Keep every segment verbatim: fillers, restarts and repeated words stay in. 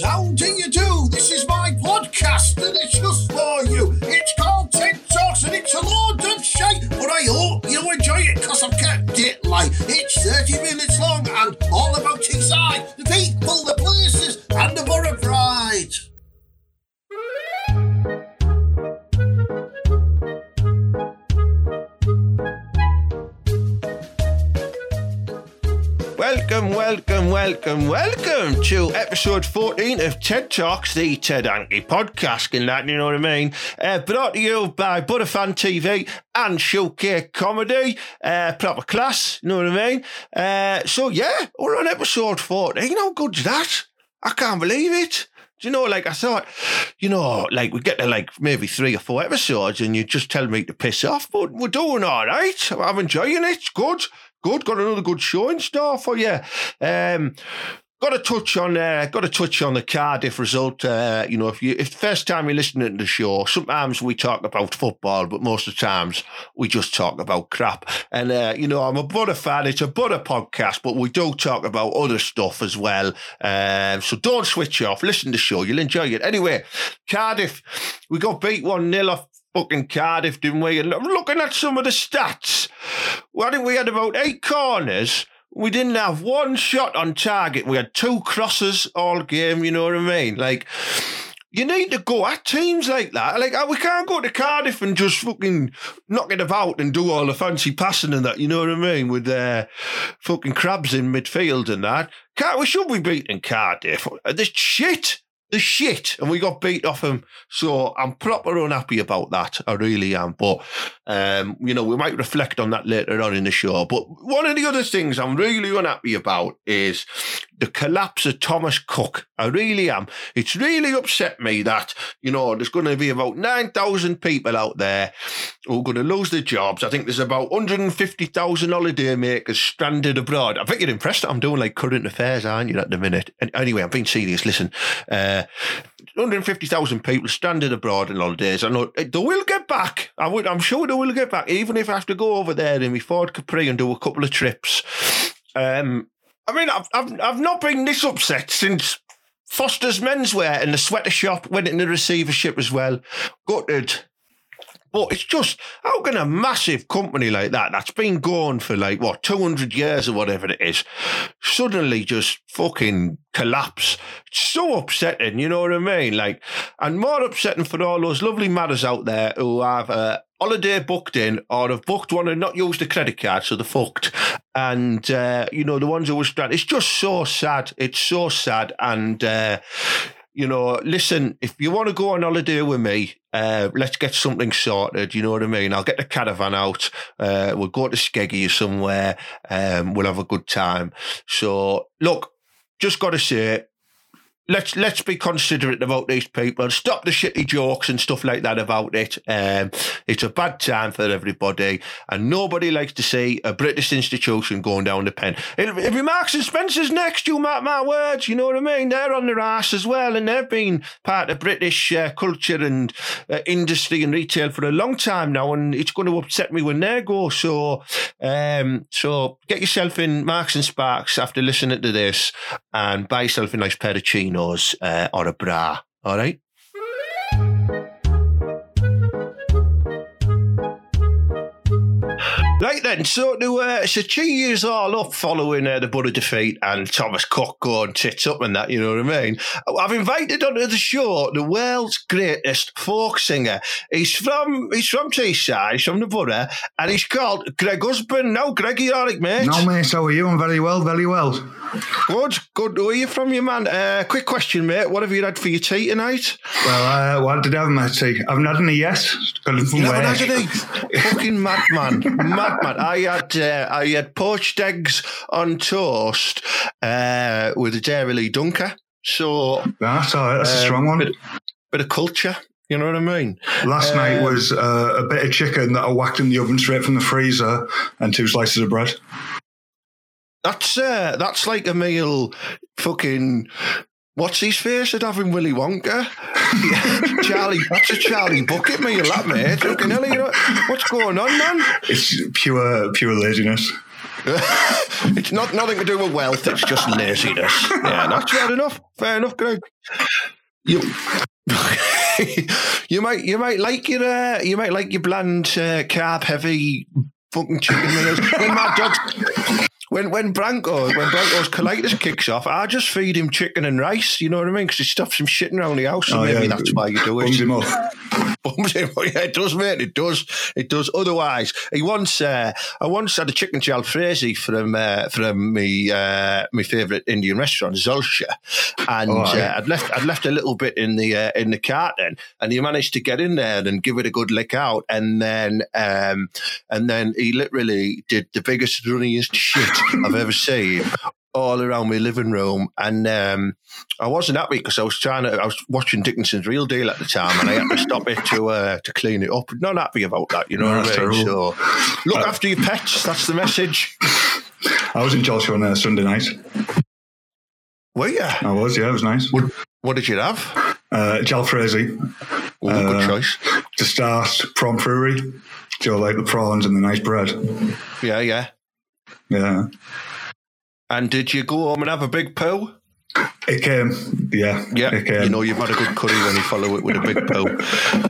listeners, how do you do? This is my podcast and it's just for you. It's called TED Talks and it's a load of shit, but I hope you enjoy it because I've kept it light. It's thirty minutes long and all about Teesside, the people, the places and the Borough Pride. Welcome, welcome, welcome, welcome to episode fourteen of TED Talks, the TED Anki podcast, and that, you know what I mean? Uh, brought to you by Butter Fan T V and Shoe Cake Comedy, uh, proper class, you know what I mean? Uh, so, yeah, we're on episode fourteen. How good's that? I can't believe it. Do you know, like, I thought, you know, like, we get to, like, maybe three or four episodes and you just tell me to piss off, but we're doing all right. I'm enjoying it. It's good. Good, got another good show in store for you. Um, got a touch on, uh, got a touch on the Cardiff result. Uh, you know, if you, if the first time you're listening to the show, sometimes we talk about football, but most of the times we just talk about crap. And uh, you know, I'm a Butter fan. It's a Butter podcast, but we do talk about other stuff as well. Um, so don't switch off. Listen to the show. You'll enjoy it. Anyway, Cardiff, we got beat one nil off fucking Cardiff, didn't we? And looking at some of the stats, well, I think we had about eight corners. We didn't have one shot on target. We had two crosses all game, you know what I mean? Like, you need to go at teams like that. Like, we can't go to Cardiff and just fucking knock it about and do all the fancy passing and that, you know what I mean, with uh, fucking crabs in midfield and that. Can't, we should be beating Cardiff. This shit. The shit, and we got beat off him, so I'm proper unhappy about that. I really am, but um, you know, we might reflect on that later on in the show. But one of the other things I'm really unhappy about is the collapse of Thomas Cook. I really am. It's really upset me that, you know, there's going to be about nine thousand people out there who are going to lose their jobs. I think there's about one hundred fifty thousand holidaymakers stranded abroad. I think you're impressed that I'm doing like current affairs, aren't you, at the minute? And anyway, I'm being serious. Listen, uh, one hundred fifty thousand people stranded abroad in holidays. I know they will get back. I would, I'm sure they will get back, even if I have to go over there in my Ford Capri and do a couple of trips. Um, I mean, I've, I've I've not been this upset since Foster's menswear and the sweater shop went into receivership as well. Gutted. But it's just, how can a massive company like that, that's been gone for like, what, two hundred years or whatever it is, suddenly just fucking collapse? It's so upsetting, you know what I mean? Like, and more upsetting for all those lovely madders out there who have a holiday booked in or have booked one and not used a credit card, so they're fucked. And, uh, you know, the ones who were stranded. It's just so sad. It's so sad. And, uh, you know, listen, if you want to go on holiday with me, uh, let's get something sorted, you know what I mean? I'll get the caravan out. Uh, we'll go to Skeggy or somewhere. Um, we'll have a good time. So, look, just got to say, let's let's be considerate about these people. Stop the shitty jokes and stuff like that about it. Um, it's a bad time for everybody, and nobody likes to see a British institution going down the pen. It'll, it'll be Marks and Spencer's next, you mark my words, you know what I mean? They're on their arse as well, and they've been part of British uh, culture and uh, industry and retail for a long time now, and it's going to upset me when they go. So, um, so get yourself in Marks and Sparks after listening to this and buy yourself a nice pair of chinos. Uh, or a bra, all right? Right then, so to uh, so cheers all up following uh, the Borough defeat and Thomas Cook going tits up and that, you know what I mean? I've invited onto the show the world's greatest folk singer. He's from he's from Teesside, he's from the Borough, and he's called Greg Husband. Now, Greg, you all right, mate? No, mate, how are you? I'm very well, very well. Good, good. Who are you from, you man? Uh, quick question, mate. What have you had for your tea tonight? Well, uh, what did I have my tea? I haven't had any yet. You've never had any? Fucking madman. Madman. I had uh, I had poached eggs on toast uh, with a Dairylea dunker. So that's all right. That's um, a strong one. Bit, bit of culture. You know what I mean? Last um, night was uh, a bit of chicken that I whacked in the oven straight from the freezer and two slices of bread. That's uh, that's like a meal fucking... What's his face at having Willy Wonka? Charlie, that's a Charlie Bucket meal, that, mate. Fucking hell, you know, what's going on, man? It's pure, pure laziness. It's not nothing to do with wealth, it's just laziness. Yeah, that's fair enough. Fair enough, Greg. You, you might you might like your uh, you might like your bland uh, carb heavy fucking chicken wingers. When my dog's when when Branco when Branco's colitis kicks off, I just feed him chicken and rice. You know what I mean? Because he stuffs him shitting around the house, and oh, maybe yeah. that's why you do it. Bums him up. Bums him up. Yeah, it does, mate. It does. It does. Otherwise, he once uh, I once had a chicken jalfrezi from uh, from me uh, my favourite Indian restaurant, Zolsha, and oh, yeah. uh, I'd left I'd left a little bit in the uh, in the carton, and he managed to get in there and give it a good lick out, and then um, and then he literally did the biggest, runniest shit I've ever seen all around my living room. And um, I wasn't happy because I was trying to I was watching Dickinson's Real Deal at the time, and I had to stop it to uh, to clean it up. Not happy about that, you know no, what I mean? So look uh, after your pets, that's the message. I was in Chelsea on uh, Sunday night. Were you? I was, yeah, it was nice. What, what did you have? Uh, Jalfrezi. Oh, uh, good choice. To start, prawn frury. Do you like the prawns and the nice bread? Yeah, yeah. Yeah. And did you go home and have a big poo? It came, yeah. Yeah, it came. You know, you've had a good curry when you follow it with a big poo.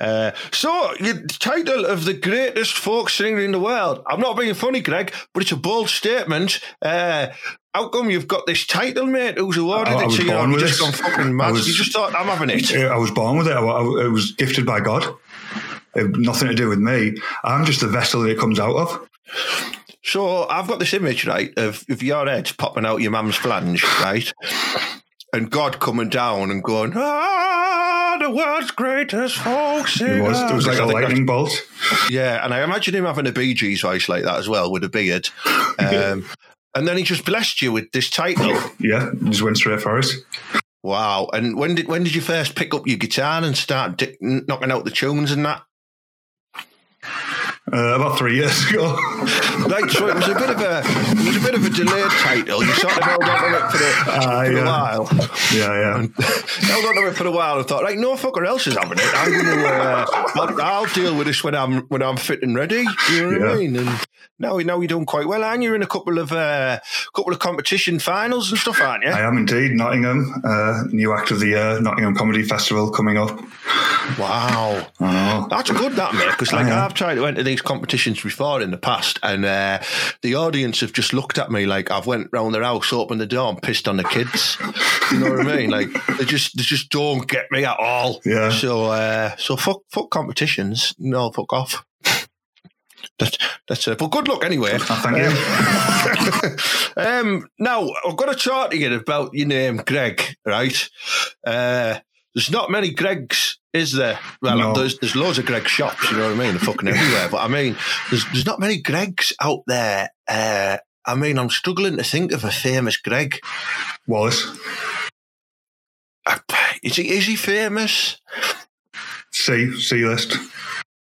Uh, so, your title of the greatest folk singer in the world. I'm not being funny, Greg, but it's a bold statement. Uh, how come you've got this title, mate? Who's awarded I, it I to you? I've just gone fucking mad. Was, you just thought, I'm having it. I was born with it. I, I, it was gifted by God. It had nothing to do with me. I'm just the vessel that it comes out of. So I've got this image, right, of, of your head popping out your mum's flange, right, and God coming down and going, ah, the world's greatest folk singer. It was, it was like a lightning bolt. Yeah, and I imagine him having a Bee Gees voice like that as well, with a beard. Um, and then he just blessed you with this title. Yeah, just went straight for it. Wow. And when did when did you first pick up your guitar and start di- knocking out the tunes and that? Uh, about three years ago. Right, so it was a bit of a it was a bit of a delayed title. You sort of held on to it for, the, uh, for yeah. a while. Yeah, yeah. And held on to it for a while and thought, right, no fucker else is having it. I'm going to uh, I'll, I'll deal with this when I'm when I'm fit and ready. You know what yeah. I mean? And now now you're doing quite well, and you're in a couple of uh, couple of competition finals and stuff, aren't you? I am indeed. Nottingham, uh, new act of the year, Nottingham Comedy Festival coming up. Wow, oh. That's good, that mate. Because like I've tried to enter these competitions before in the past, and uh, the audience have just looked at me like I've went round their house, opened the door, and pissed on the kids. You know what I mean? Like they just they just don't get me at all. Yeah. So uh, so fuck fuck competitions. No, fuck off. That's that's it. But good luck anyway. Oh, thank um, you. um, now I've got to talk to you about your name, Greg. Right? Uh, there's not many Gregs. Is there? Well, no. there's, there's loads of Greg shops, you know what I mean? They're fucking everywhere. But I mean, there's, there's not many Gregs out there. Uh, I mean, I'm struggling to think of a famous Greg. Wallace. Uh, is he is he famous? C, C-list.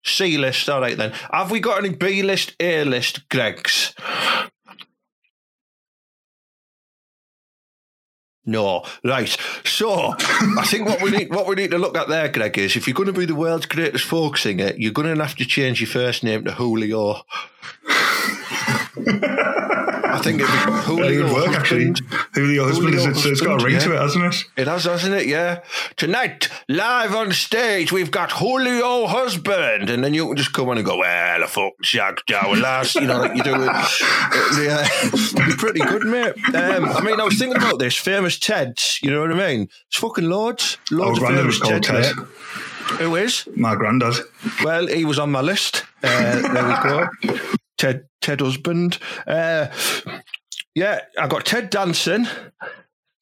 C-list, all right then. Have we got any B-list, A-list Gregs? No, right. So I think what we need, what we need to look at there, Greg, is if you're going to be the world's greatest folk singer, you're going to have to change your first name to Julio. I think it'd be Julio. It would work husband. Actually. Julio, Julio husband, is it, husband. It's got a ring yeah. to it, hasn't it? It has, hasn't it? Yeah. Tonight, live on stage, we've got Julio Husband, and then you can just come on and go, well, I fucking shagged our last, you know, like you do it. Yeah, you're pretty good, mate. Um, I mean, I was thinking about this famous Teds. You know what I mean? It's fucking loads, loads oh, of famous Teds. Ted. Who is? My granddad. Well, he was on my list. Uh, there we go. Ted, Ted Husband. Uh, yeah, I got Ted Danson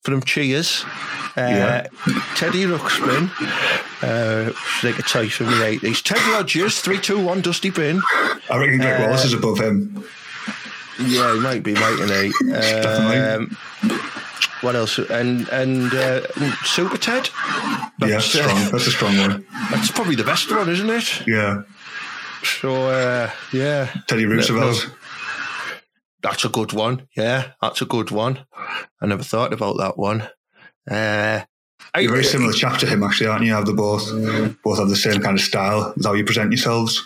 from Cheers. Uh, yeah. Teddy Ruxpin, uh, like a toy from the eighties. Ted Rogers, three two one Dusty Bin. I reckon Greg uh, Wallace is above him. Yeah, he might be, mightn't he? Uh, Definitely. Um, what else? And and uh, Super Ted. That's, yeah, strong. Uh, that's a strong one. That's probably the best one, isn't it? Yeah. So, uh, yeah. Teddy Roosevelt. That's a good one. Yeah, that's a good one. I never thought about that one. Uh, You're I, very similar chap to him, actually, aren't you? Have the both, both have the same kind of style. Is how you present yourselves.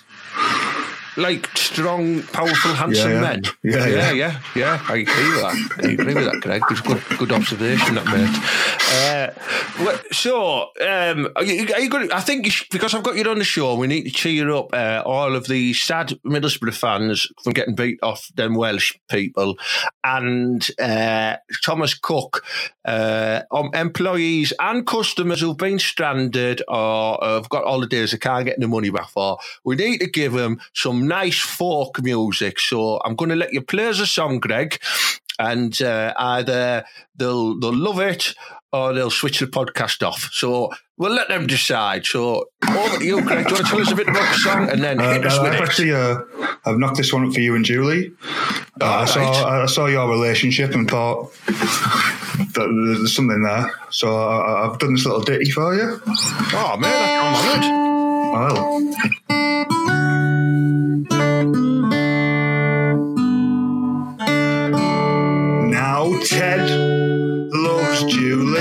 like strong, powerful, handsome yeah, yeah. men. Yeah, yeah, yeah, yeah, yeah. I agree with that. I agree with that, Greg. It's good, good observation, that mate. Uh, so, um, are you, are you going? I think you should, because I've got you on the show, we need to cheer up uh, all of the sad Middlesbrough fans from getting beat off them Welsh people, and uh, Thomas Cook, uh, um, employees and customers who've been stranded or have got holidays they can't get the money back for. We need to give them some nice folk music. So I'm going to let you play us a song, Greg, and uh, either they'll they'll love it or they'll switch the podcast off. So we'll let them decide. So over to you, Greg. Do you want to tell us a bit about the song and then uh, hit us uh, with I've it? Actually, uh, I've knocked this one up for you and Julie. Uh, I, saw, I saw your relationship and thought that there's something there. So I, I've done this little ditty for you. Oh, man, that sounds good. Well... Now Ted loves Julie,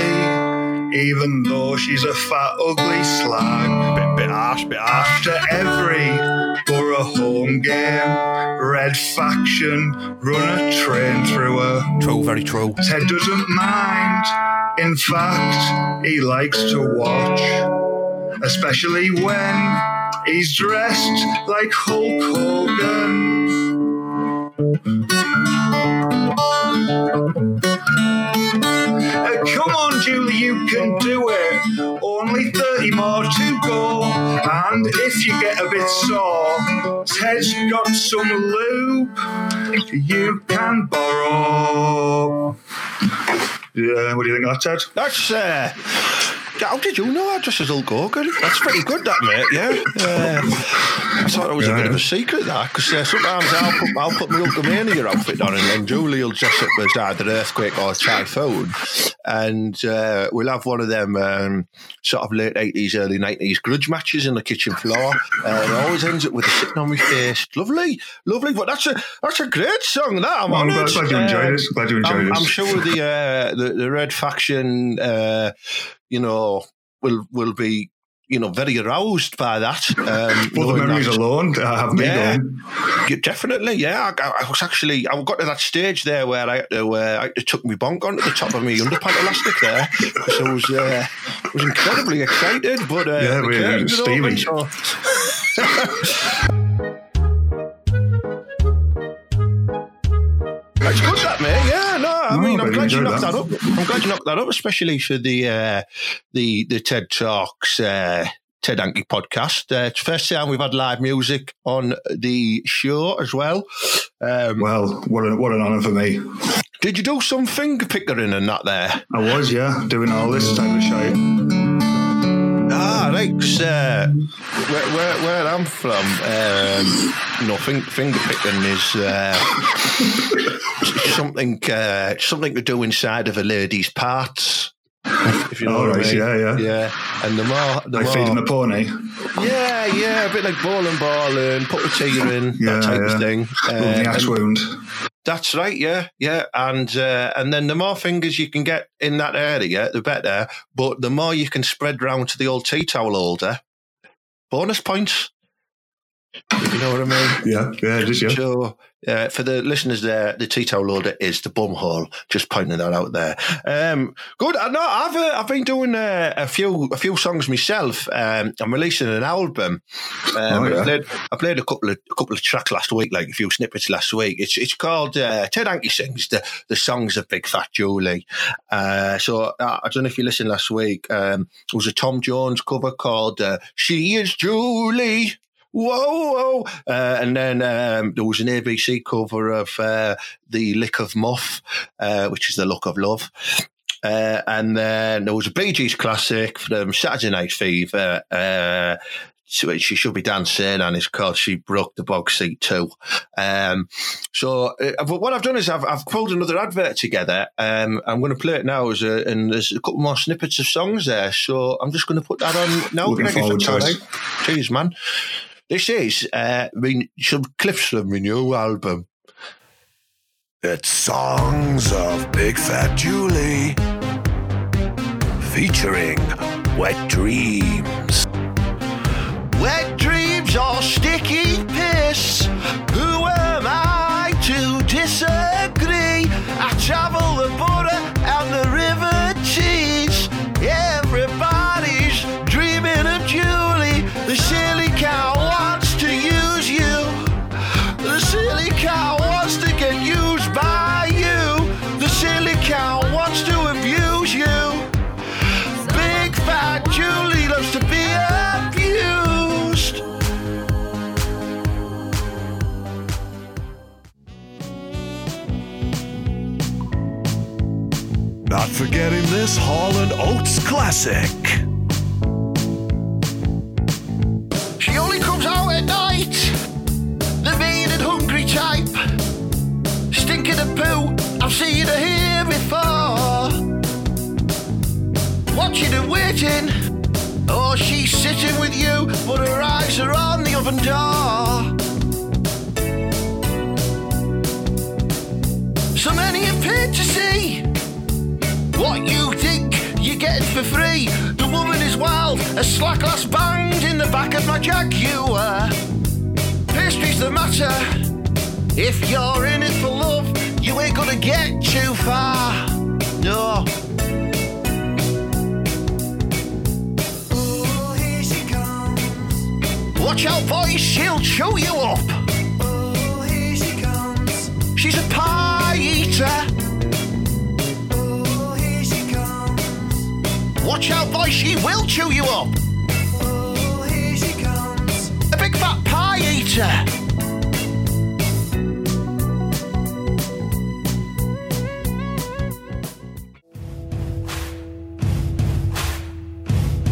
even though she's a fat, ugly slag. Bit, bit ash, bit ash. After every Burra home game, Red Faction run a train through her. True, very true. Ted doesn't mind. In fact, he likes to watch, especially when he's dressed like Hulk Hogan. Uh, come on, Julie, you can do it. Only thirty more to go. And if you get a bit sore, Ted's got some lube you can borrow. Yeah, what do you think of that, Ted? That's uh how did you know that? Just as Hulk Hogan. That's pretty good, that, mate. Yeah. Uh, I thought it was yeah. a bit of a secret, that, because uh, sometimes I'll put I'll put my Hulkamania outfit on, and then Julie will dress up as either earthquake or typhoon, and uh, we'll have one of them um, sort of late eighties, early nineties grudge matches in the kitchen floor. Uh, it always ends up with a sitting on my face. Lovely, lovely. But that's a that's a great song. That I'm well, glad, glad you enjoyed this. Uh, glad you enjoyed this. I'm, I'm sure the, uh, the the Red Faction. Uh, you know, will will be, you know, very aroused by that. Um, well, the memories that, alone have me yeah, going. Definitely, yeah. I, I was actually, I got to that stage there where I, where I took my bonk onto the top of my underpant elastic there. So I was, uh, was incredibly excited, but... Uh, yeah, we're steaming. So. It's good, that, mate, yeah. I mean, no, I'm glad you knocked that. that up. I'm glad you knocked that up, especially for the uh, the the TED Talks uh, TED Anki podcast. Uh, it's the first time we've had live music on the show as well. Um, well, what an what an honour for me. Did you do some finger pickering and that there? I was, yeah, doing all this type of shit. Ah, right, uh, where, where, where I'm from, um, you know, fing, finger picking is uh, something uh, something to do inside of a lady's parts. If you know oh, what right, I mean. yeah, yeah, yeah. And the more, the like more, feeding the pony. Yeah, yeah, a bit like ball and ball and put the tear in, yeah, that type yeah. of thing. Uh, the axe wound. That's right, yeah, yeah, and uh, and then the more fingers you can get in that area, the better. But the more you can spread round to the old tea towel holder, bonus points. If you know what I mean? Yeah, yeah, just yeah. So uh, for the listeners there, the tea towel holder is the bum hole. Just pointing that out there. Um, good. I know I've uh, I've been doing uh, a few a few songs myself. Um, I'm releasing an album. Um, oh, yeah. I, played, I played a couple of a couple of tracks last week, like a few snippets last week. It's it's called uh, Ted Anki Sings the the Songs of Big Fat Julie. Uh, so uh, I don't know if you listened last week. Um, it was a Tom Jones cover called uh, She Is Julie. Whoa, whoa. Uh, and then um, there was an A B C cover of uh, The Lick of Muff, uh, which is The Look of Love. Uh, and then there was a Bee Gees classic from Saturday Night Fever. Uh, She Should Be Dancing, and it's called She Broke the Bog Seat Too. Um, so uh, but what I've done is I've, I've pulled another advert together. Um, I'm going to play it now, as a, and there's a couple more snippets of songs there. So I'm just going to put that on now. Looking forward to it. Cheers, man. This is uh, some clips from my new album. It's Songs of Big Fat Julie, featuring Wet Dreams. Wet dreams are sticky piss. silly cow wants to get used by you. The silly cow wants to abuse you. Big fat Julie loves to be abused. Not forgetting this Hall and Oates classic. She only comes out at night. The mean and hungry type. Stinking of poo, I've seen her here before. Watching and waiting. Oh, she's sitting with you, but her eyes are on the oven door. So many appear to see what you think you're getting for free. The woman is wild, a slack-lass banged in the back of my Jaguar. History's the matter. If you're in it for love, you ain't gonna get too far. No. Oh, here she comes. Watch out, boys, she'll chew you up. Oh, here she comes. She's a pie eater. Watch out, boy, she will chew you up. Oh, here she comes. A big fat pie eater.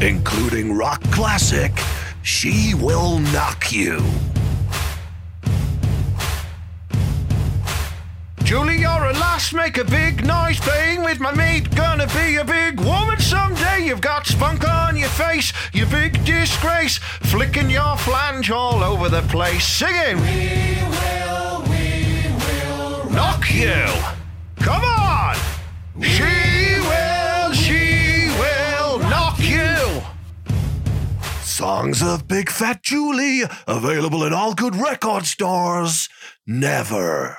Including rock classic, She Will Knock You. Julie, you're a lass, make a big noise, playing with my meat. Gonna be a big woman someday. You've got spunk on your face, you big disgrace. Flicking your flange all over the place. Singing. We will, we will knock you. you. Come on. We she will, she will knock you. you. Songs of Big Fat Julie, available in all good record stores. Never.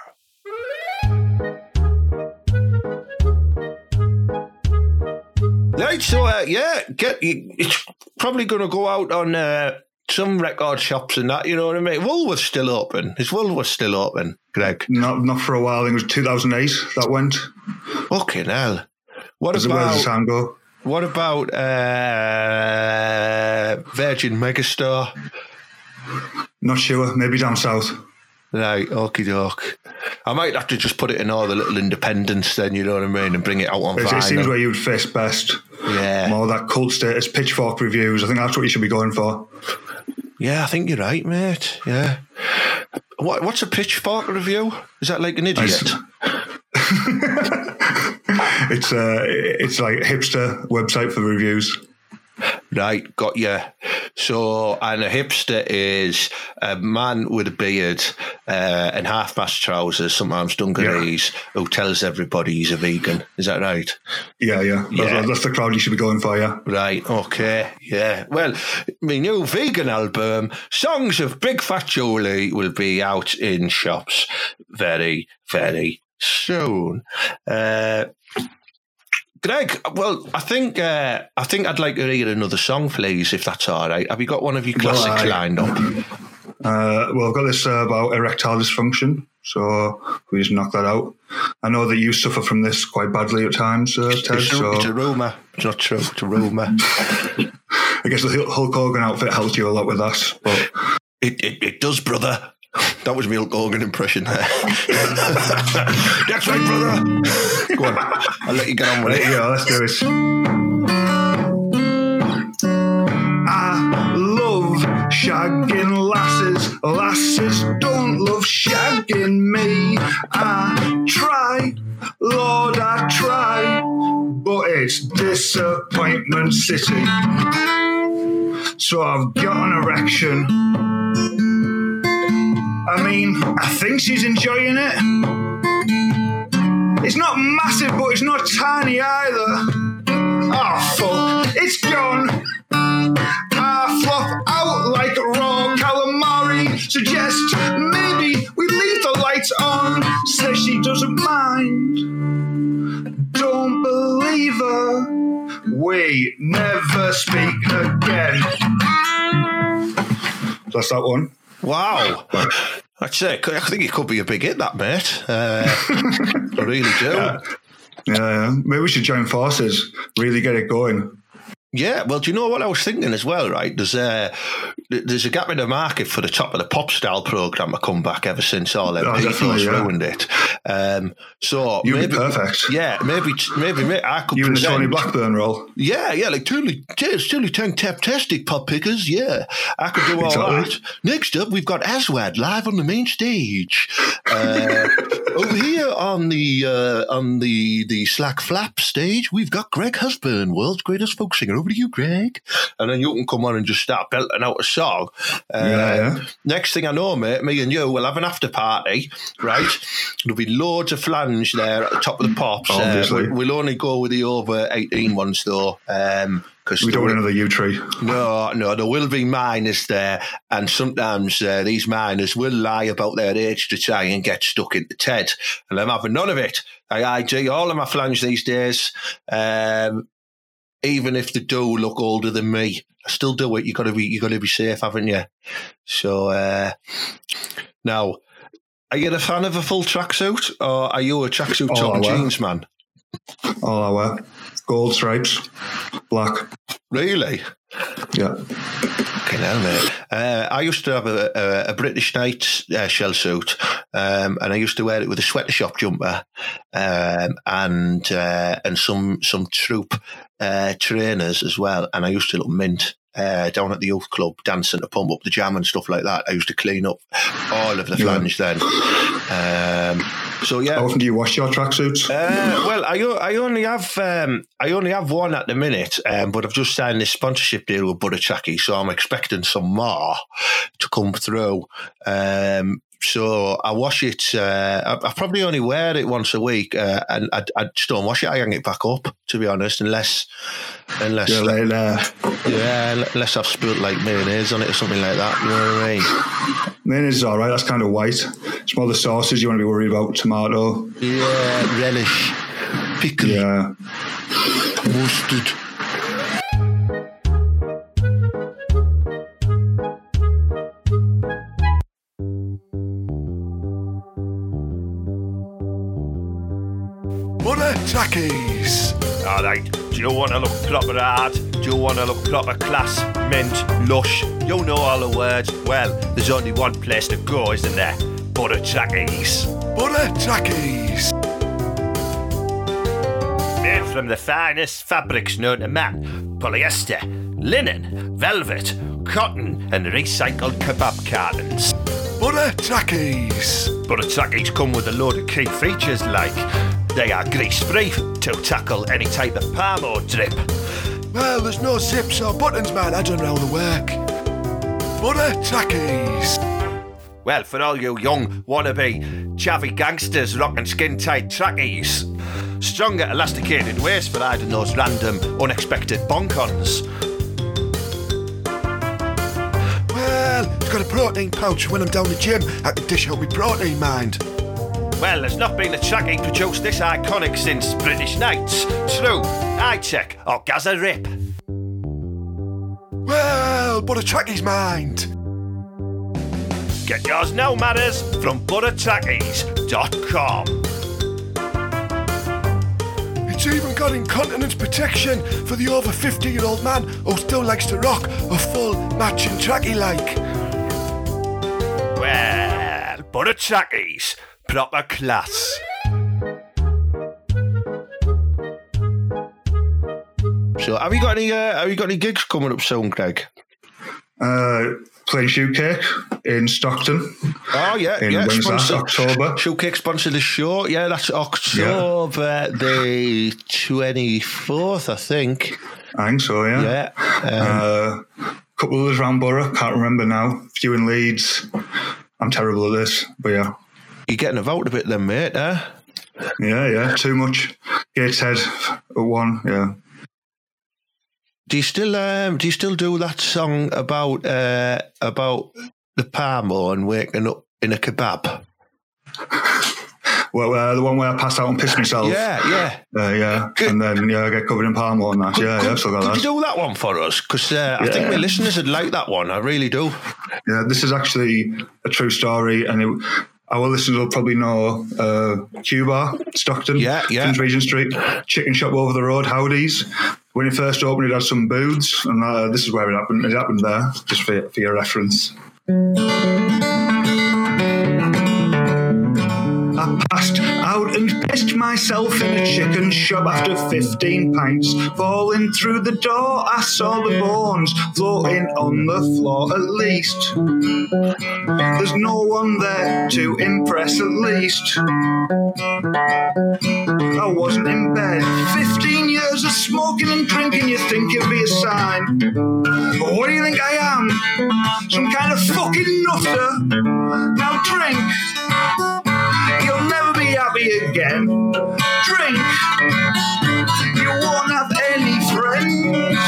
Right, so uh, yeah, get it's probably going to go out on uh, some record shops and that, you know what I mean? Woolworth's still open. Is Woolworth's still open, Greg? Not not for a while. I think it was two thousand eight that went. Fucking hell. What As about... As the time go. What about uh, Virgin Megastore? Not sure. Maybe down south. Right, okie doke. I might have to just put it in all the little independents then, you know what I mean, and bring it out on vinyl. It seems where you would face best. Yeah. More that cult status, Pitchfork reviews. I think that's what you should be going for. Yeah, I think you're right, mate. Yeah. What, what's a Pitchfork review? Is that like an idiot? it's uh, it's like a hipster website for reviews. Right, got you. So, and a hipster is a man with a beard uh, and half-mast trousers, sometimes dungarees, yeah. who tells everybody he's a vegan. Is that right? Yeah, yeah. That's, yeah. that's the crowd you should be going for, yeah. Right, okay, yeah. Well, my new vegan album, Songs of Big Fat Julie, will be out in shops very, very soon. Uh Greg, well, I think uh, I think I'd like to hear another song, please, if that's all right. Have you got one of your classics well, I, lined up? Uh, well, I've got this uh, about erectile dysfunction, so we just knock that out. I know that you suffer from this quite badly at times, uh, Ted. It's, so. It's a rumour. It's not true. It's a rumour. I guess the Hulk Hogan outfit helped you a lot with that. But it, it, it does, brother. That was my Hulk Hogan impression there. That's right, brother. Go on. I'll let you get on with it. Yeah, let's do this. I love shagging lasses. Lasses don't love shagging me. I try, Lord, I try, but it's disappointment city. So I've got an erection. I mean, I think she's enjoying it. It's not massive, but it's not tiny either. Oh, fuck. It's gone. I flop out like raw calamari. Suggest maybe we leave the lights on. Says she doesn't mind. Don't believe her. We never speak again. That's that one. Wow. I'd say I think it could be a big hit, that, mate. Uh, I really do. Yeah. Yeah, yeah, maybe we should join forces. Really get it going. Yeah, well, do you know what I was thinking as well, right? There's a, there's a gap in the market for the Top of the Pop style programme to come back ever since all them people's oh, yeah. ruined it. Um, so You'd maybe, be perfect. Yeah, maybe, maybe, maybe I could You and present, the Tony Blackburn role. Yeah, yeah, like truly, truly ten tap-tastic pop pickers, yeah. I could do all exactly. that. Next up, we've got Aswad live on the main stage. Uh, over here on the uh, on the, the Slack Flap stage, we've got Greg Husband, world's greatest folk singer. Over to you, Greg. And then you can come on and just start belting out a song. Uh, yeah, yeah. Next thing I know, mate, me and you will have an after party, right? There'll be loads of flange there at the Top of the Pops. Obviously. Uh, we'll only go with the over eighteen ones, though. Um, cause we don't want another U-tree. No, no, there will be minors there. And sometimes uh, these minors will lie about their age to try and get stuck into TED. And I'm having none of it. I I G all of my flange these days. Um, Even if they do look older than me, I still do it. You got to be, you got to be safe, haven't you? So uh, now, are you a fan of a full tracksuit, or are you a tracksuit top and jeans man? All I wear, gold stripes, black. Really? Yeah. Fucking hell, mate. Uh, I used to have a, a, a British Knight uh, shell suit, um, and I used to wear it with a sweater shop jumper um, and uh, and some some troop uh, trainers as well. And I used to look mint uh, down at the youth club, dancing to Pump Up the Jam and stuff like that. I used to clean up all of the flange yeah. then. Um, So yeah. How often do you wash your tracksuits? Uh, well, I I only have um, I only have one at the minute, um, but I've just signed this sponsorship deal with Burra Trackies, so I'm expecting some more to come through. Um, so I wash it. Uh, I, I probably only wear it once a week, uh, and I, I just don't wash it. I hang it back up, to be honest, unless unless yeah, like, uh, yeah unless I've spilt like mayonnaise on it or something like that. You know what I mean? Mayonnaise is all right. That's kind of white. It's more the sauces you want to be worried about. Tomato. Yeah, relish. Pickle. Yeah. Mustard. Burra Trackies. All right. Do you want to look proper hard? Do you want to look proper class? Mint. Lush. You know all the words. Well, there's only one place to go, isn't there? Burra Trackies. Burra Trackies. Made from the finest fabrics known to man. Polyester, linen, velvet, cotton and recycled kebab cartons. Burra Trackies. Burra Trackies come with a load of key features like they are grease-free to tackle any type of palm or drip. Well, there's no zips or buttons, man. I don't know how to work. Burra Trackies. Well, for all you young wannabe chavvy gangsters rocking skin-tight trackies, stronger elasticated waist for hiding those random unexpected bonkons. Well, it's got a protein pouch. When I'm down the gym, I can dish out my protein, mind. Well, there's not been a trackie produced this iconic since British Knights. True, I-Tech or Gaza Rip. Well, Burra Trackies, mind. Get yours now, matters, from burra trackies dot com. It's even got incontinence protection for the over fifty-year-old man who still likes to rock a full matching trackie-like. Well, Burra Trackies, proper class. So, have you got any? Uh, have you got any gigs coming up soon, Greg? Uh, play Shoe Cake in Stockton. Oh yeah, in yeah. Sponsor, October. Shoe Cake sponsored the show. Yeah, that's October yeah. the twenty fourth, I think. I think so. Yeah. Yeah. Um, uh, couple others round Borough. Can't remember now. Few in Leeds. I'm terrible at this, but yeah. You're getting a vote a bit then, mate, eh? Yeah, yeah, too much. Gateshead at one, yeah. Do you still um, do you still do that song about uh, about the palm and waking up in a kebab? well, uh, the one where I passed out and pissed myself. Yeah, yeah. Uh, yeah. Good. And then, yeah, I get covered in palm oil and that. Good, yeah, good, yeah, so got that. Could you do that one for us? Because uh, yeah. I think my listeners would like that one. I really do. Yeah, this is actually a true story. And it, our listeners will probably know uh, Cuba, Stockton, yeah, yeah. Kings Regent Street, chicken shop over the road, Howdy's. When it first opened, it had some booths. And uh, this is where it happened. It happened there, just for, for your reference. I passed out and pissed myself in a chicken shop after fifteen pints. Falling through the door, I saw the bones floating on the floor. At least there's no one there to impress. At least I wasn't in bed. Fifteen years of smoking and drinking, you think it'd be a sign, but what do you think I am? Some kind of fucking nutter? Now drink, you'll never be happy again. Drink, you won't have any friends.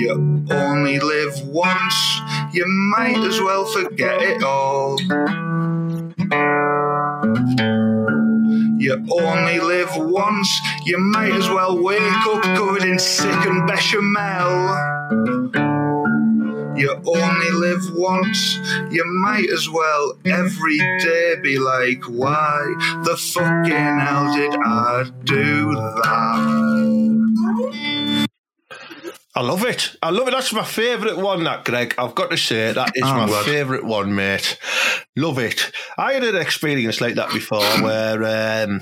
You only live once, you might as well forget it all. You only live once, you might as well wake up covered in sick and bechamel. You only live once, you might as well every day be like, why the fucking hell did I do that? I love it. I love it. That's my favourite one, that, Greg. I've got to say, that is oh, my favourite one, mate. Love it. I had an experience like that before where um,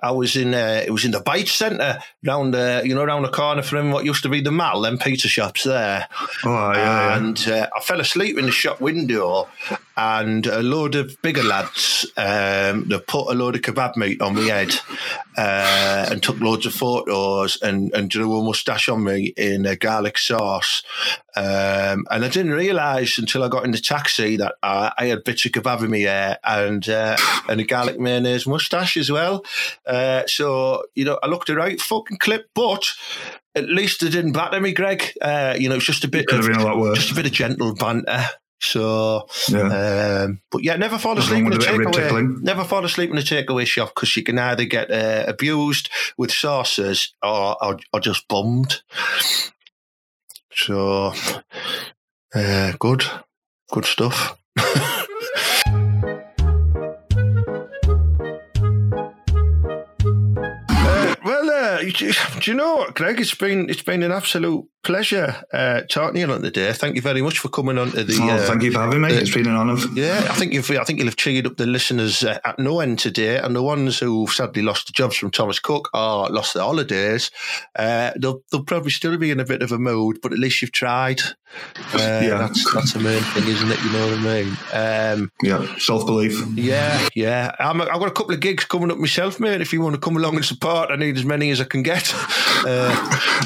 I was in, uh, it was in the Bite Centre, round the, you know, round the corner from what used to be the Mall, them pizza shops there. Oh, yeah. And uh, I fell asleep in the shop window, and a load of bigger lads, um, they put a load of kebab meat on my head uh, and took loads of photos and, and drew a moustache on me in a garlic sauce. Um, and I didn't realise until I got in the taxi that I, I had bits of kebab in my hair and uh, and a garlic mayonnaise moustache as well. Uh, so, you know, I looked a right fucking clip, but at least they didn't batter me, Greg. Uh, you know, it's just a bit of, just a bit of gentle banter. So, yeah. Um, but yeah, never fall asleep in a takeaway. Never fall asleep in a takeaway shop because you can either get uh, abused with sauces or, or or just bummed. So, uh, good, good stuff. Do you know what, Greg? It's been it's been an absolute pleasure uh, talking to you on the day. Thank you very much for coming on to the. Oh, uh, thank you for having me. The, it's been an honour. Yeah, I think you've I think you'll have cheered up the listeners uh, at no end today, and the ones who sadly lost the jobs from Thomas Cook or lost their holidays, uh, they'll they'll probably still be in a bit of a mood. But at least you've tried. Uh, yeah, that's that's the main thing, isn't it? You know what I mean? Um, yeah, self belief. Yeah, yeah. I'm, I've got a couple of gigs coming up myself, mate. If you want to come along and support, I need as many as I can get. Uh,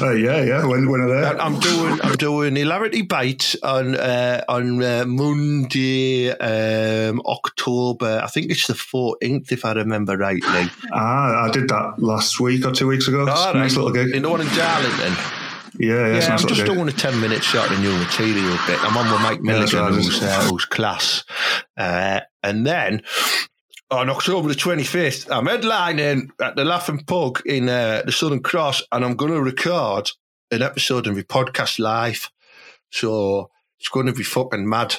uh, yeah, yeah. When when are they? I'm doing I'm doing Hilarity Bites on uh, on uh, Monday, um, October. I think it's the fourteenth, if I remember rightly. Ah, I did that last week or two weeks ago. Oh, right. Nice little gig. In the one in Darlington. Yeah, yeah. yeah I'm just doing a ten-minute shot of new material bit. I'm on with Mike Milligan, yeah, right, who's, uh, who's class, uh, and then. On October the twenty-fifth, I'm headlining at the Laughing Pug in uh, the Southern Cross, and I'm going to record an episode of my podcast live. So it's going to be fucking mad.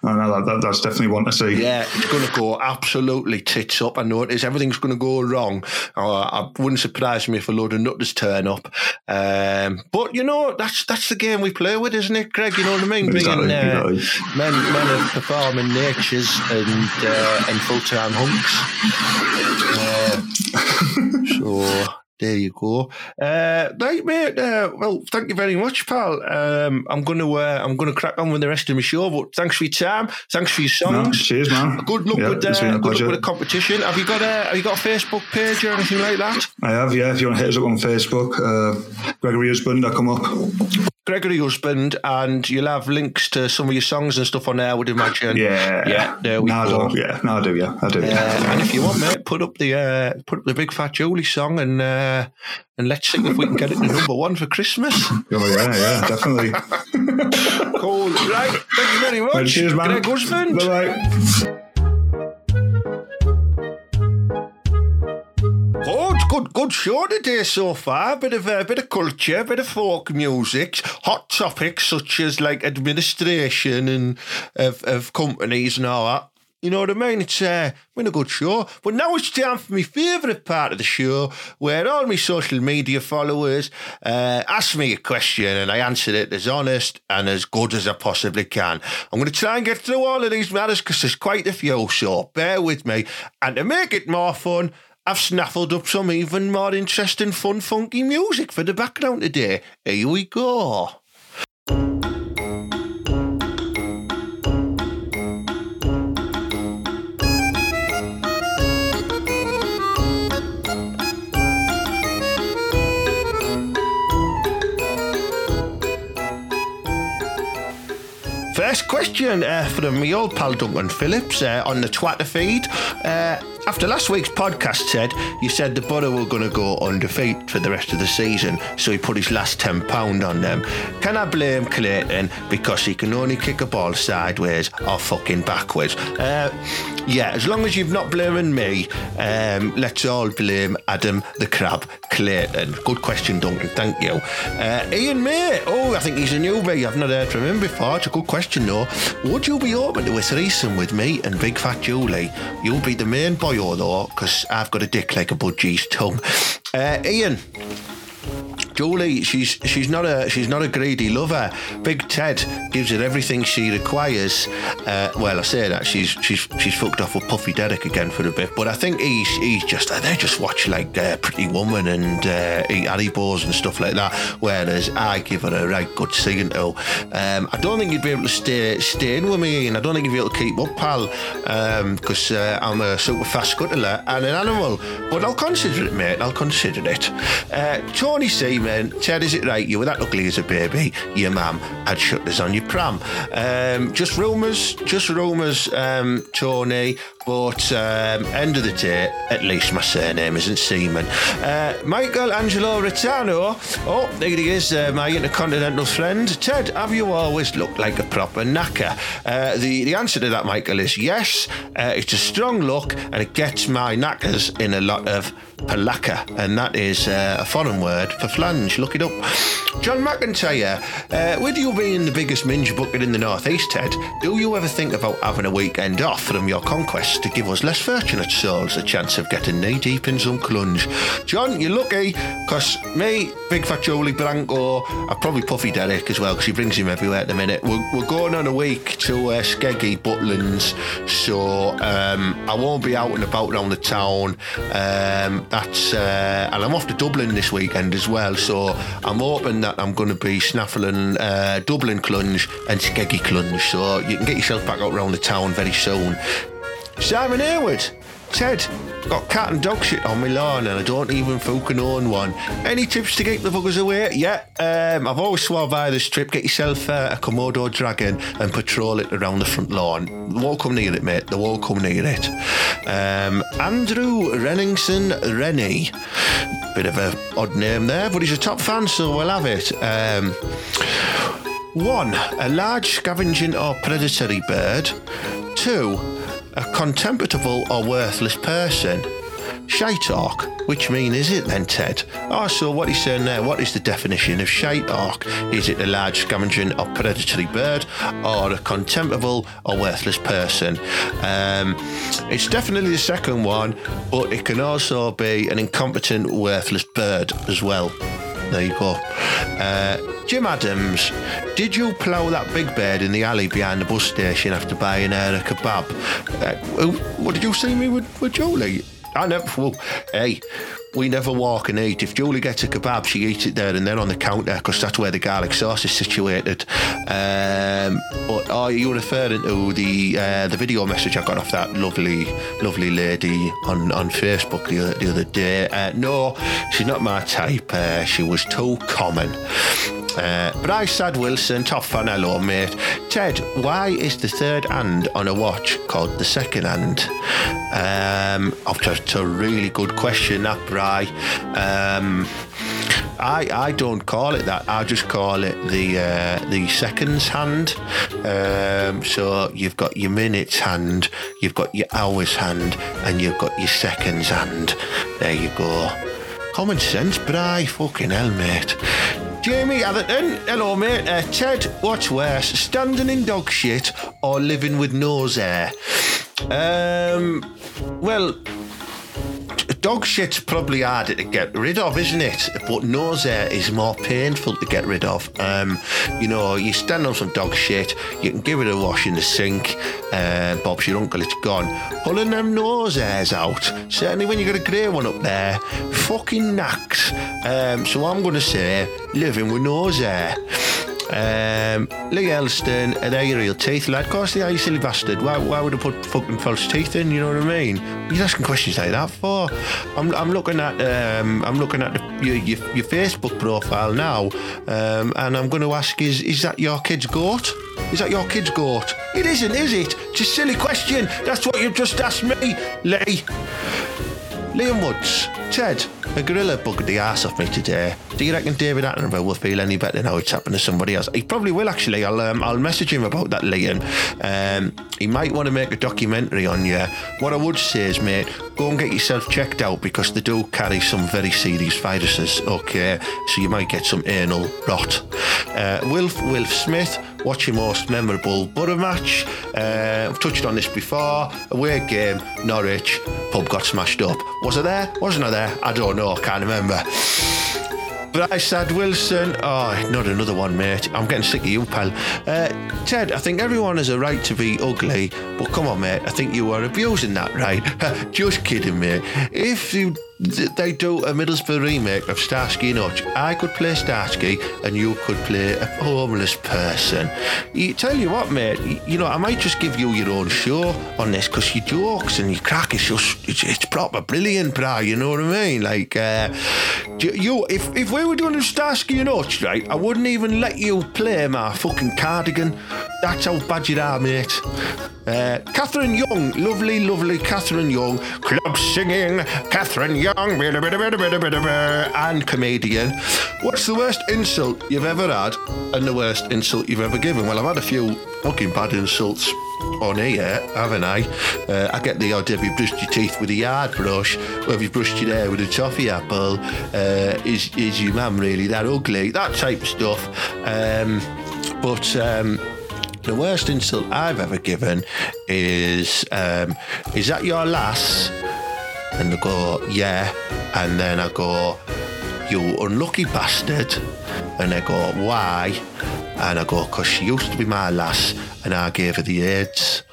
I know that, that, that's definitely one to see. Yeah, it's going to go absolutely tits up. I know it is. Everything's going to go wrong. Oh, it wouldn't surprise me if a load of nutters turn up. Um, but, you know, that's that's the game we play with, isn't it, Greg? You know what I mean? Exactly, Being uh, exactly. men, men of performing natures and, uh, and full-time hunks. Uh, so... There you go. Uh, right, mate. Uh, well, thank you very much, pal. Um, I'm going to uh, I'm going to crack on with the rest of my show, but thanks for your time. Thanks for your songs. No, cheers, man. Good luck yeah, with uh, good luck with the competition. Have you got a Have you got a Facebook page or anything like that? I have. Yeah, if you want to hit us up on Facebook, uh, Gregory Husband, I come up. Gregory Husband, and you'll have links to some of your songs and stuff on there, I would imagine. Yeah, yeah, there we no, go. I do, yeah, no, I do, yeah, I do. Uh, yeah. And if you want, mate, put up the uh, put up the Big Fat Julie song, and uh, and let's see if we can get it to number one for Christmas. Oh yeah, yeah, definitely. Cool. Right. Thank you very much. Well, cheers, man. Greg Husband. Bye-bye. Oh, it's good, good show today so far. Bit of a uh, bit of culture, bit of folk music, hot topics such as like administration and of, of companies and all that. You know what I mean? It's uh, been a good show. But now it's time for my favourite part of the show where all my social media followers uh, ask me a question and I answer it as honest and as good as I possibly can. I'm going to try and get through all of these matters because there's quite a few, so bear with me. And to make it more fun, I've snaffled up some even more interesting, fun, funky music for the background today. Here we go. First question uh, from me old pal Duncan Phillips uh, on the Twitter feed. Uh, after last week's podcast said, you said the Boro were going to go undefeated for the rest of the season, so he put his last ten pounds on them. Can I blame Clayton because he can only kick a ball sideways or fucking backwards? Uh, yeah, as long as you've not blaming me, um, let's all blame Adam the Crab Clayton. Good question, Duncan, thank you. Uh, Ian May, oh, I think he's a newbie. I've not heard from him before. It's a good question. No, would you be open to a threesome with me and Big Fat Julie? You'll be the main boyo though, because I've got a dick like a budgie's tongue. Uh, Ian, Julie, she's she's not a she's not a greedy lover. Big Ted gives her everything she requires. Uh, well, I say that she's she's she's fucked off with Puffy Derrick again for a bit, but I think he's he's just they just watch like uh, Pretty Woman and uh, eat Haribos and stuff like that. Whereas I give her a right good seeing to. Um, I don't think you'd be able to stay staying with me, and I don't think you'd be able to keep up, pal, because um, uh, I'm a super fast scuttler and an animal. But I'll consider it, mate. I'll consider it. Uh, Tony Seaman. Ted, is it right? You were that ugly as a baby. Your mum had shutters on your pram. Um, just rumours, just rumours, um, Tony. But um, end of the day, at least my surname isn't Seaman. Uh, Michael Angelo Ritano. Oh, there he is, uh, my intercontinental friend. Ted, have you always looked like a proper knacker? Uh, the, the answer to that, Michael, is yes. Uh, it's a strong look and it gets my knackers in a lot of palaka, and that is uh, a foreign word for flange. Look it up. John McIntyre, uh, with you being the biggest minge bucket in the northeast, Ted, do you ever think about having a weekend off from your conquest to give us less fortunate souls a chance of getting knee deep in some clunge? John, you're lucky, because me, Big Fat Jolie, Branco, and probably Puffy Derrick as well, because he brings him everywhere at the minute. We're, we're going on a week to uh, Skeggy, Butlins, so um, I won't be out and about around the town. Um, That's uh, and I'm off to Dublin this weekend as well, so I'm hoping that I'm going to be snaffling uh, Dublin clunge and Skeggy clunge, so you can get yourself back out around the town very soon. Simon Hayward, Ted, got cat and dog shit on my lawn and I don't even fucking own one. Any tips to keep the buggers away? Yeah, um, I've always swore by this trip. Get yourself uh, a Komodo dragon and patrol it around the front lawn. They won't come near it, mate. They won't come near it. Um, Andrew Renningson Rennie. Bit of an odd name there, but he's a top fan, so we'll have it. Um, one, a large scavenging or predatory bird. Two, a contemptible or worthless person. Shite orc, which mean is it then, Ted? Oh, so what he's saying there, what is the definition of shite orc? Is it a large scavenging or predatory bird, or a contemptible or worthless person? Um, it's definitely the second one, but it can also be an incompetent, worthless bird as well. There you go. Uh, Jim Adams, did you plough that big bird in the alley behind the bus station after buying her a kebab? Uh, what did you see me with, with Julie? I never. Well, hey, we never walk and eat. If Julie gets a kebab, she eats it there and then on the counter because that's where the garlic sauce is situated. Um, but are you referring to the uh, the video message I got off that lovely, lovely lady on, on Facebook the other, the other day? Uh, no, she's not my type. Uh, she was too common. Uh, Bryce Sad Wilson, top fan, hello mate. Ted, why is the third hand on a watch called the second hand? Um, oh, that's a really good question, that Bry. Um, I, I don't call it that. I just call it the uh, the seconds hand. Um, so you've got your minutes hand, you've got your hours hand, and you've got your seconds hand. There you go. Common sense, but I fucking hell, mate. Jamie Atherton, hello mate. Uh, Ted, what's worse, standing in dog shit or living with nose air? Um, well, dog shit's probably harder to get rid of, isn't it? But nose air is more painful to get rid of. Um, you know, you stand on some dog shit, you can give it a wash in the sink, uh, Bob's your uncle, it's gone. Pulling them nose airs out, certainly when you got a grey one up there, fucking knacks. Um, so I'm going to say living with nose air. Um, Lee Elston, are they your real teeth, lad? Of course they are, you silly bastard. Why, why would I put fucking false teeth in? You know what I mean? What are you asking questions like that for? I'm, I'm looking at, um, I'm looking at the, your, your, your Facebook profile now, um, and I'm going to ask: Is is that your kid's goat? Is that your kid's goat? It isn't, is it? It's a silly question. That's what you just asked me, Lee. Liam Woods, Ted, a gorilla bugged the arse off me today. Do you reckon David Attenborough will feel any better now it's happened to somebody else? He probably will, actually. I'll um, I'll message him about that, Liam. Um, he might want to make a documentary on you. What I would say is, mate, go and get yourself checked out, because they do carry some very serious viruses, okay? So you might get some anal rot. Uh, Wilf, Wilf Smith, what's your most memorable Borough match? Uh, I've touched on this before. Away game, Norwich, pub got smashed up. Was I there? Wasn't I there? I don't know. I can't remember. Bryce Ad Wilson, oh, not another one, mate. I'm getting sick of you, pal. Uh, Ted, I think everyone has a right to be ugly, but come on, mate, I think you are abusing that right. Just kidding, mate. If you, they do a Middlesbrough remake of Starsky and Hutch, I could play Starsky and you could play a homeless person. You, tell you what, mate, you know, I might just give you your own show on this, because your jokes and your crack is just, it's, it's proper brilliant, bro, you know what I mean? Like, uh, you, if, if we were doing Starsky and Hutch, right, I wouldn't even let you play my fucking cardigan. That's how bad you are, mate. Uh, Catherine Young, lovely, lovely Catherine Young, club singing, Catherine Young, and comedian. What's the worst insult you've ever had and the worst insult you've ever given? Well, I've had a few fucking bad insults on here, haven't I? Uh, I get the odd, have you brushed your teeth with a yard brush? Or have you brushed your hair with a toffee apple? Uh, is, is your mum really that ugly? That type of stuff. Um, but... Um, The worst insult I've ever given is, um, is that your lass? And they go, yeah. And then I go, you unlucky bastard. And they go, why? And I go, because she used to be my lass and I gave her the AIDS.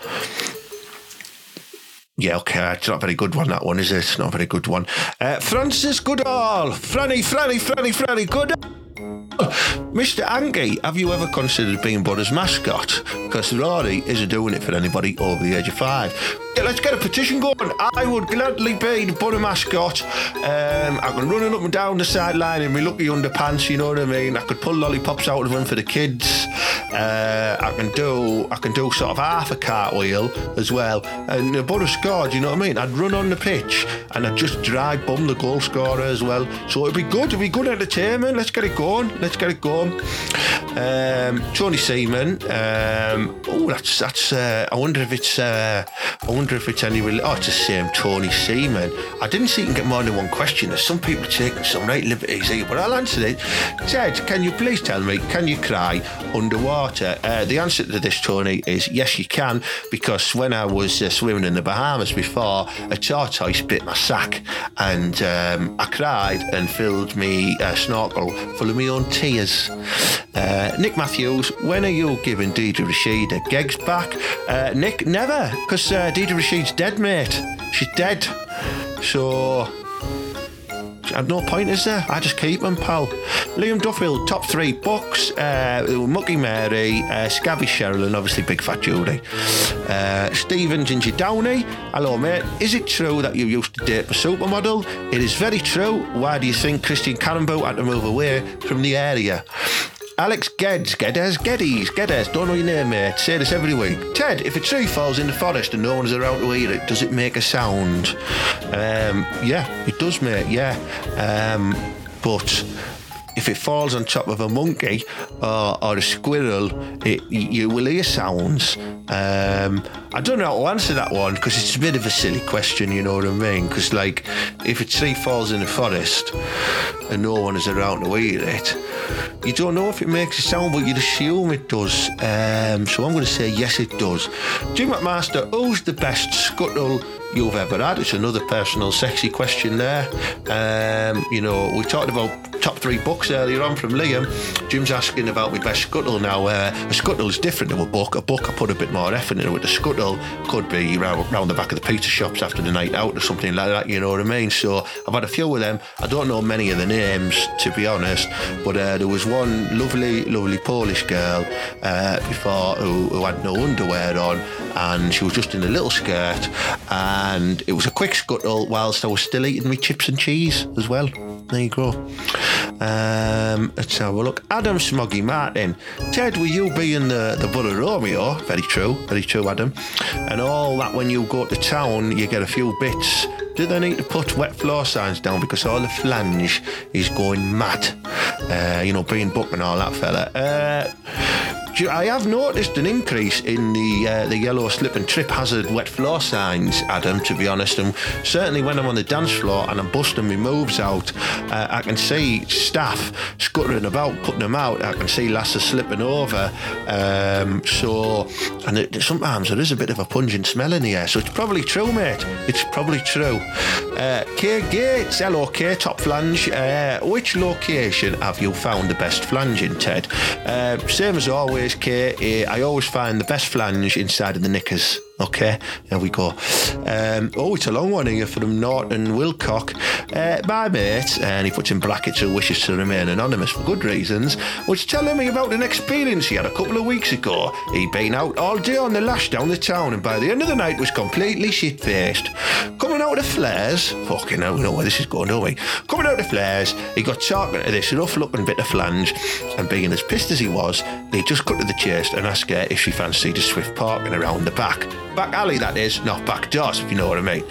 Yeah, okay, it's not a very good one, that one, is it? It's not a very good one. Uh, Francis Goodall. Franny, Franny, Franny, Franny, Goodall. Mister Anki, have you ever considered being Borough's mascot? Because Rory isn't doing it for anybody over the age of five. Yeah, let's get a petition going. I would gladly be the Borough mascot. Um, I can run it up and down the sideline in my lucky underpants, you know what I mean? I could pull lollipops out of them for the kids. Uh, I can do I can do sort of half a cartwheel as well. And the Borough scored, you know what I mean? I'd run on the pitch and I'd just dry bum the goal scorer as well. So it'd be good, it'd be good entertainment. Let's get it going. Let's get it going. Um, Tony Seaman. Um, oh, that's that's. Uh, I wonder if it's. Uh, I wonder if it's any. Rel- oh, it's the same Tony Seaman. I didn't see you can get more than one question. There's some people taking some right liberties here, but I'll answer it. Ted, can you please tell me? Can you cry underwater? Uh, the answer to this, Tony, is yes, you can. Because when I was uh, swimming in the Bahamas before, a tortoise bit my sack, and um, I cried and filled me uh, snorkel full of my own tears. Uh, Nick Matthews, when are you giving Deirdre Rashid a Gegs back? Uh, Nick, never, because uh, Deirdre Rashid's dead, mate. She's dead. So, I've no pointers there. I just keep them, pal. Liam Duffield, top three books. Uh, Mucky Mary, uh, Scabby Cheryl, and obviously Big Fat Judy. Uh, Stephen Ginger Downey, hello mate. Is it true that you used to date a supermodel? It is very true. Why do you think Christian Carambo had to move away from the area? Alex Geddes, Geddes, Geddes, Geddes, don't know your name, mate. Say this every week. Ted, if a tree falls in the forest and no one's around to hear it, does it make a sound? Um, yeah, it does, mate, yeah. Um, but if it falls on top of a monkey or, or a squirrel, it, you will hear sounds. Um, I don't know how to answer that one because it's a bit of a silly question, you know what I mean? Because, like, if a tree falls in the forest and no one is around to hear it, you don't know if it makes a sound, but you'd assume it does. Um, so I'm going to say yes, it does. Jim McMaster, who's the best scuttle you've ever had? It's another personal sexy question there. Um, you know, we talked about top three books earlier on from Liam. Jim's asking about my best scuttle now. Uh, a scuttle is different to a book. A book I put a bit more effort into. The scuttle could be round, round the back of the pizza shops after the night out or something like that, you know what I mean? So I've had a few of them. I don't know many of the names, to be honest, but uh, there was one lovely, lovely Polish girl uh, before who, who had no underwear on, and she was just in a little skirt, and And it was a quick scuttle whilst I was still eating my chips and cheese as well. There you go. Um, let's have a look. Adam Smoggy Martin. Ted, were you being the, the Borough Romeo? Very true. Very true, Adam. And all that when you go to town, you get a few bits. Do they need to put wet floor signs down because all the flange is going mad? Uh, you know, being booked and all that fella. Uh... I have noticed an increase in the uh, the yellow slip and trip hazard wet floor signs, Adam, to be honest, and certainly when I'm on the dance floor and I'm busting my moves out, uh, I can see staff scuttering about, putting them out. I can see lasses slipping over, um, so and it, sometimes there is a bit of a pungent smell in the air, so it's probably true, mate. It's probably true. Uh, K Gates, L O K, top flange. Uh, which location have you found the best flange in, Ted? Uh, same as always, Kate, I always find the best flange inside of the knickers. Okay, there we go. Um, oh, it's a long one here from Norton Wilcock. Uh, my mate, and he puts in brackets who wishes to remain anonymous for good reasons, was telling me about an experience he had a couple of weeks ago. He'd been out all day on the lash down the town, and by the end of the night was completely shit-faced. Coming out of flares, fucking hell, we know where this is going, don't we? Coming out of flares, he got talking to this rough-looking bit of flange, and being as pissed as he was, he just cut to the chase and asked her if she fancied a swift parking around the back. Back alley, that is, not back doors, if you know what I mean.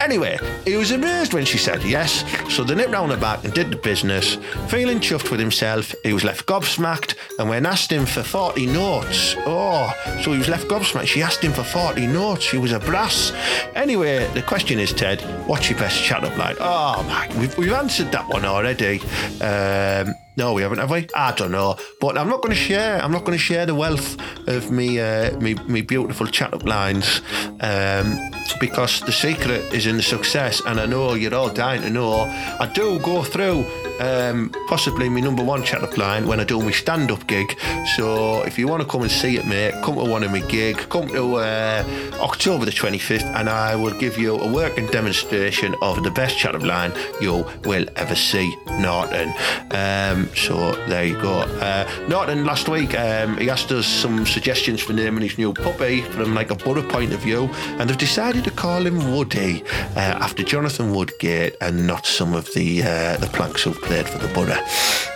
Anyway, he was amazed when she said yes, so they nipped round her back and did the business. Feeling chuffed with himself, he was left gobsmacked, and when asked him for forty notes, oh, so he was left gobsmacked, she asked him for forty notes, she was a brass. Anyway, the question is, Ted, what's your best chat-up line? Oh, man, we've, we've answered that one already. Um... No, we haven't, have we? I don't know, but I'm not going to share. I'm not going to share the wealth of me, uh, me, me beautiful chat-up lines, um, because the secret is in the success, and I know you're all dying to know. I do go through um, possibly my number one chat-up line when I do my stand-up gig. So if you want to come and see it, mate, come to one of my gigs. Come to uh, October the twenty-fifth, and I will give you a working demonstration of the best chat-up line you will ever see, Norton. Um, So there you go. Uh, Norton last week um, he asked us some suggestions for naming his new puppy from like a Borough point of view, and they've decided to call him Woody uh, after Jonathan Woodgate, and not some of the uh, the planks who've played for the Borough.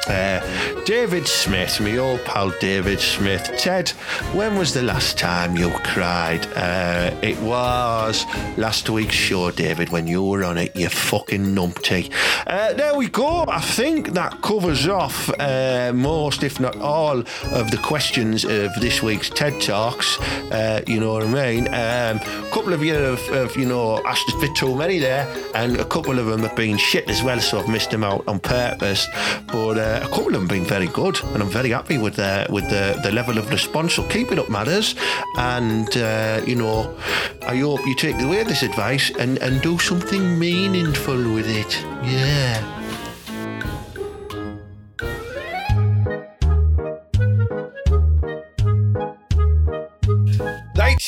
Uh, David Smith, my old pal David Smith. Ted, when was the last time you cried? Uh, it was last week's show, David, when you were on it, you fucking numpty. Uh, there we go. I think that covers off uh, most, if not all, of the questions of this week's TED Talks. Uh, you know what I mean? A um, couple of you have, have, you know, asked a bit too many there, and a couple of them have been shit as well, so I've missed them out on purpose. But uh, a couple of them have been very good, and I'm very happy with the, with the, the level of response. So keep it up, matters. And, uh, you know, I hope you take away this advice and, and do something meaningful with it. Yeah.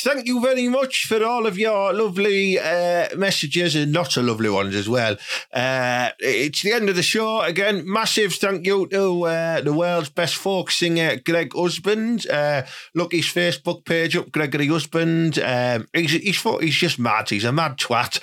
Thank you very much for all of your lovely uh, messages, and not so lovely ones as well. Uh, it's the end of the show. Again, massive thank you to uh, the world's best folk singer, Greg Husband. Uh, look his Facebook page up, Gregory Husband. Um, he's, he's, he's just mad. He's a mad twat.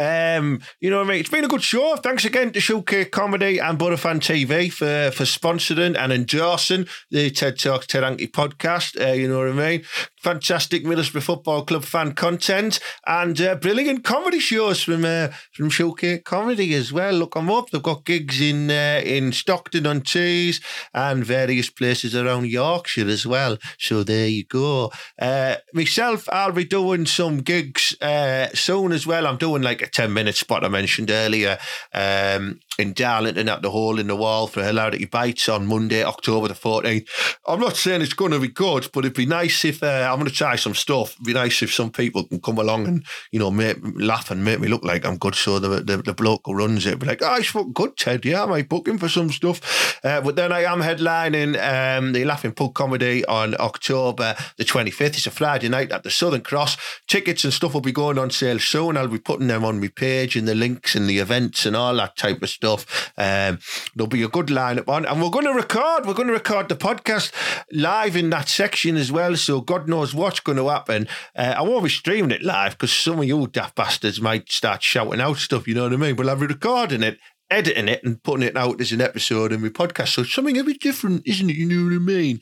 Um, you know what I mean? It's been a good show. Thanks again to Shoe Cake Comedy and Butter Fan T V for, for sponsoring and endorsing the TED Talks, TED Anki podcast. Uh, you know what I mean? Fantastic Middlesbrough Football Club fan content and uh, brilliant comedy shows from uh, from Shoe Cake Comedy as well. Look them up. They've got gigs in uh, in Stockton on Tees and various places around Yorkshire as well. So there you go. Uh, myself, I'll be doing some gigs uh, soon as well. I'm doing like a ten minute spot I mentioned earlier um, in Darlington at the Hole in the Wall for Hilarity Bites on Monday, October the fourteenth. I'm not saying it's going to be good, but it'd be nice if uh, I'm going to try some stuff. It'd be nice if some people can come along and, you know, make, laugh and make me look like I'm good. So the the, the bloke who runs it would be like, oh, he's fucking good, Ted. Yeah, I might book him for some stuff. Uh, but then I am headlining um, the Laughing Pug comedy on October the twenty-fifth. It's a Friday night at the Southern Cross. Tickets and stuff will be going on sale soon. I'll be putting them on my page and the links and the events and all that type of stuff. Um, there'll be a good lineup on, and we're going to record. We're going to record the podcast live in that section as well. So God knows what's going to happen. Uh, I won't be streaming it live because some of you daft bastards might start shouting out stuff. You know what I mean? But I'll be recording it, editing it and putting it out as an episode in my podcast. So it's something a bit different, isn't it? You know what I mean?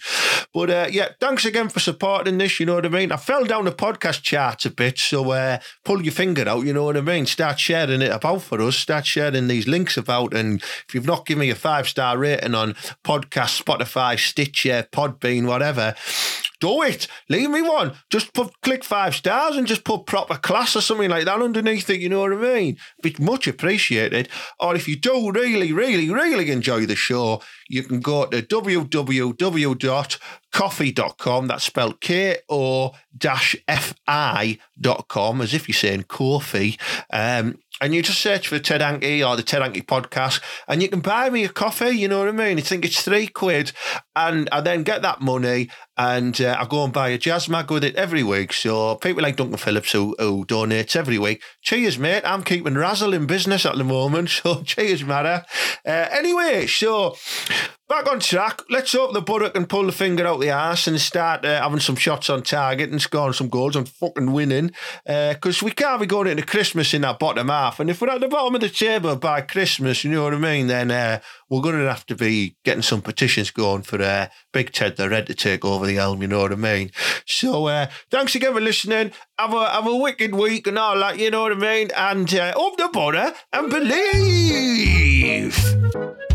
But uh, yeah, thanks again for supporting this. You know what I mean? I fell down the podcast charts a bit. So uh, pull your finger out. You know what I mean? Start sharing it about for us. Start sharing these links about. And if you've not given me a five-star rating on podcast, Spotify, Stitcher, Podbean, whatever, do it. Leave me one. Just put, click five stars and just put proper class or something like that underneath it. You know what I mean? It's much appreciated. Or if you do really, really, really enjoy the show, you can go to w w w dot coffee dot com. That's spelled K O F I dot com, as if you're saying coffee. Um, and you just search for Ted Anki or the Ted Anki podcast, and you can buy me a coffee. You know what I mean? I think it's three quid, and I then get that money, and uh, I go and buy a jazz mag with it every week. So people like Duncan Phillips who, who donates every week. Cheers, mate. I'm keeping Razzle in business at the moment, so cheers, matter. Uh, anyway, so back on track. Let's hope the Borough can pull the finger out the arse and start uh, having some shots on target and scoring some goals and fucking winning. Because uh, we can't be going into Christmas in that bottom half. And if we're at the bottom of the table by Christmas, you know what I mean, then uh, we're going to have to be getting some petitions going for uh, Big Ted the Red to take over the helm, you know what I mean? So uh, thanks again for listening. Have a, have a wicked week and all that, you know what I mean? And uh, up the Borough and believe!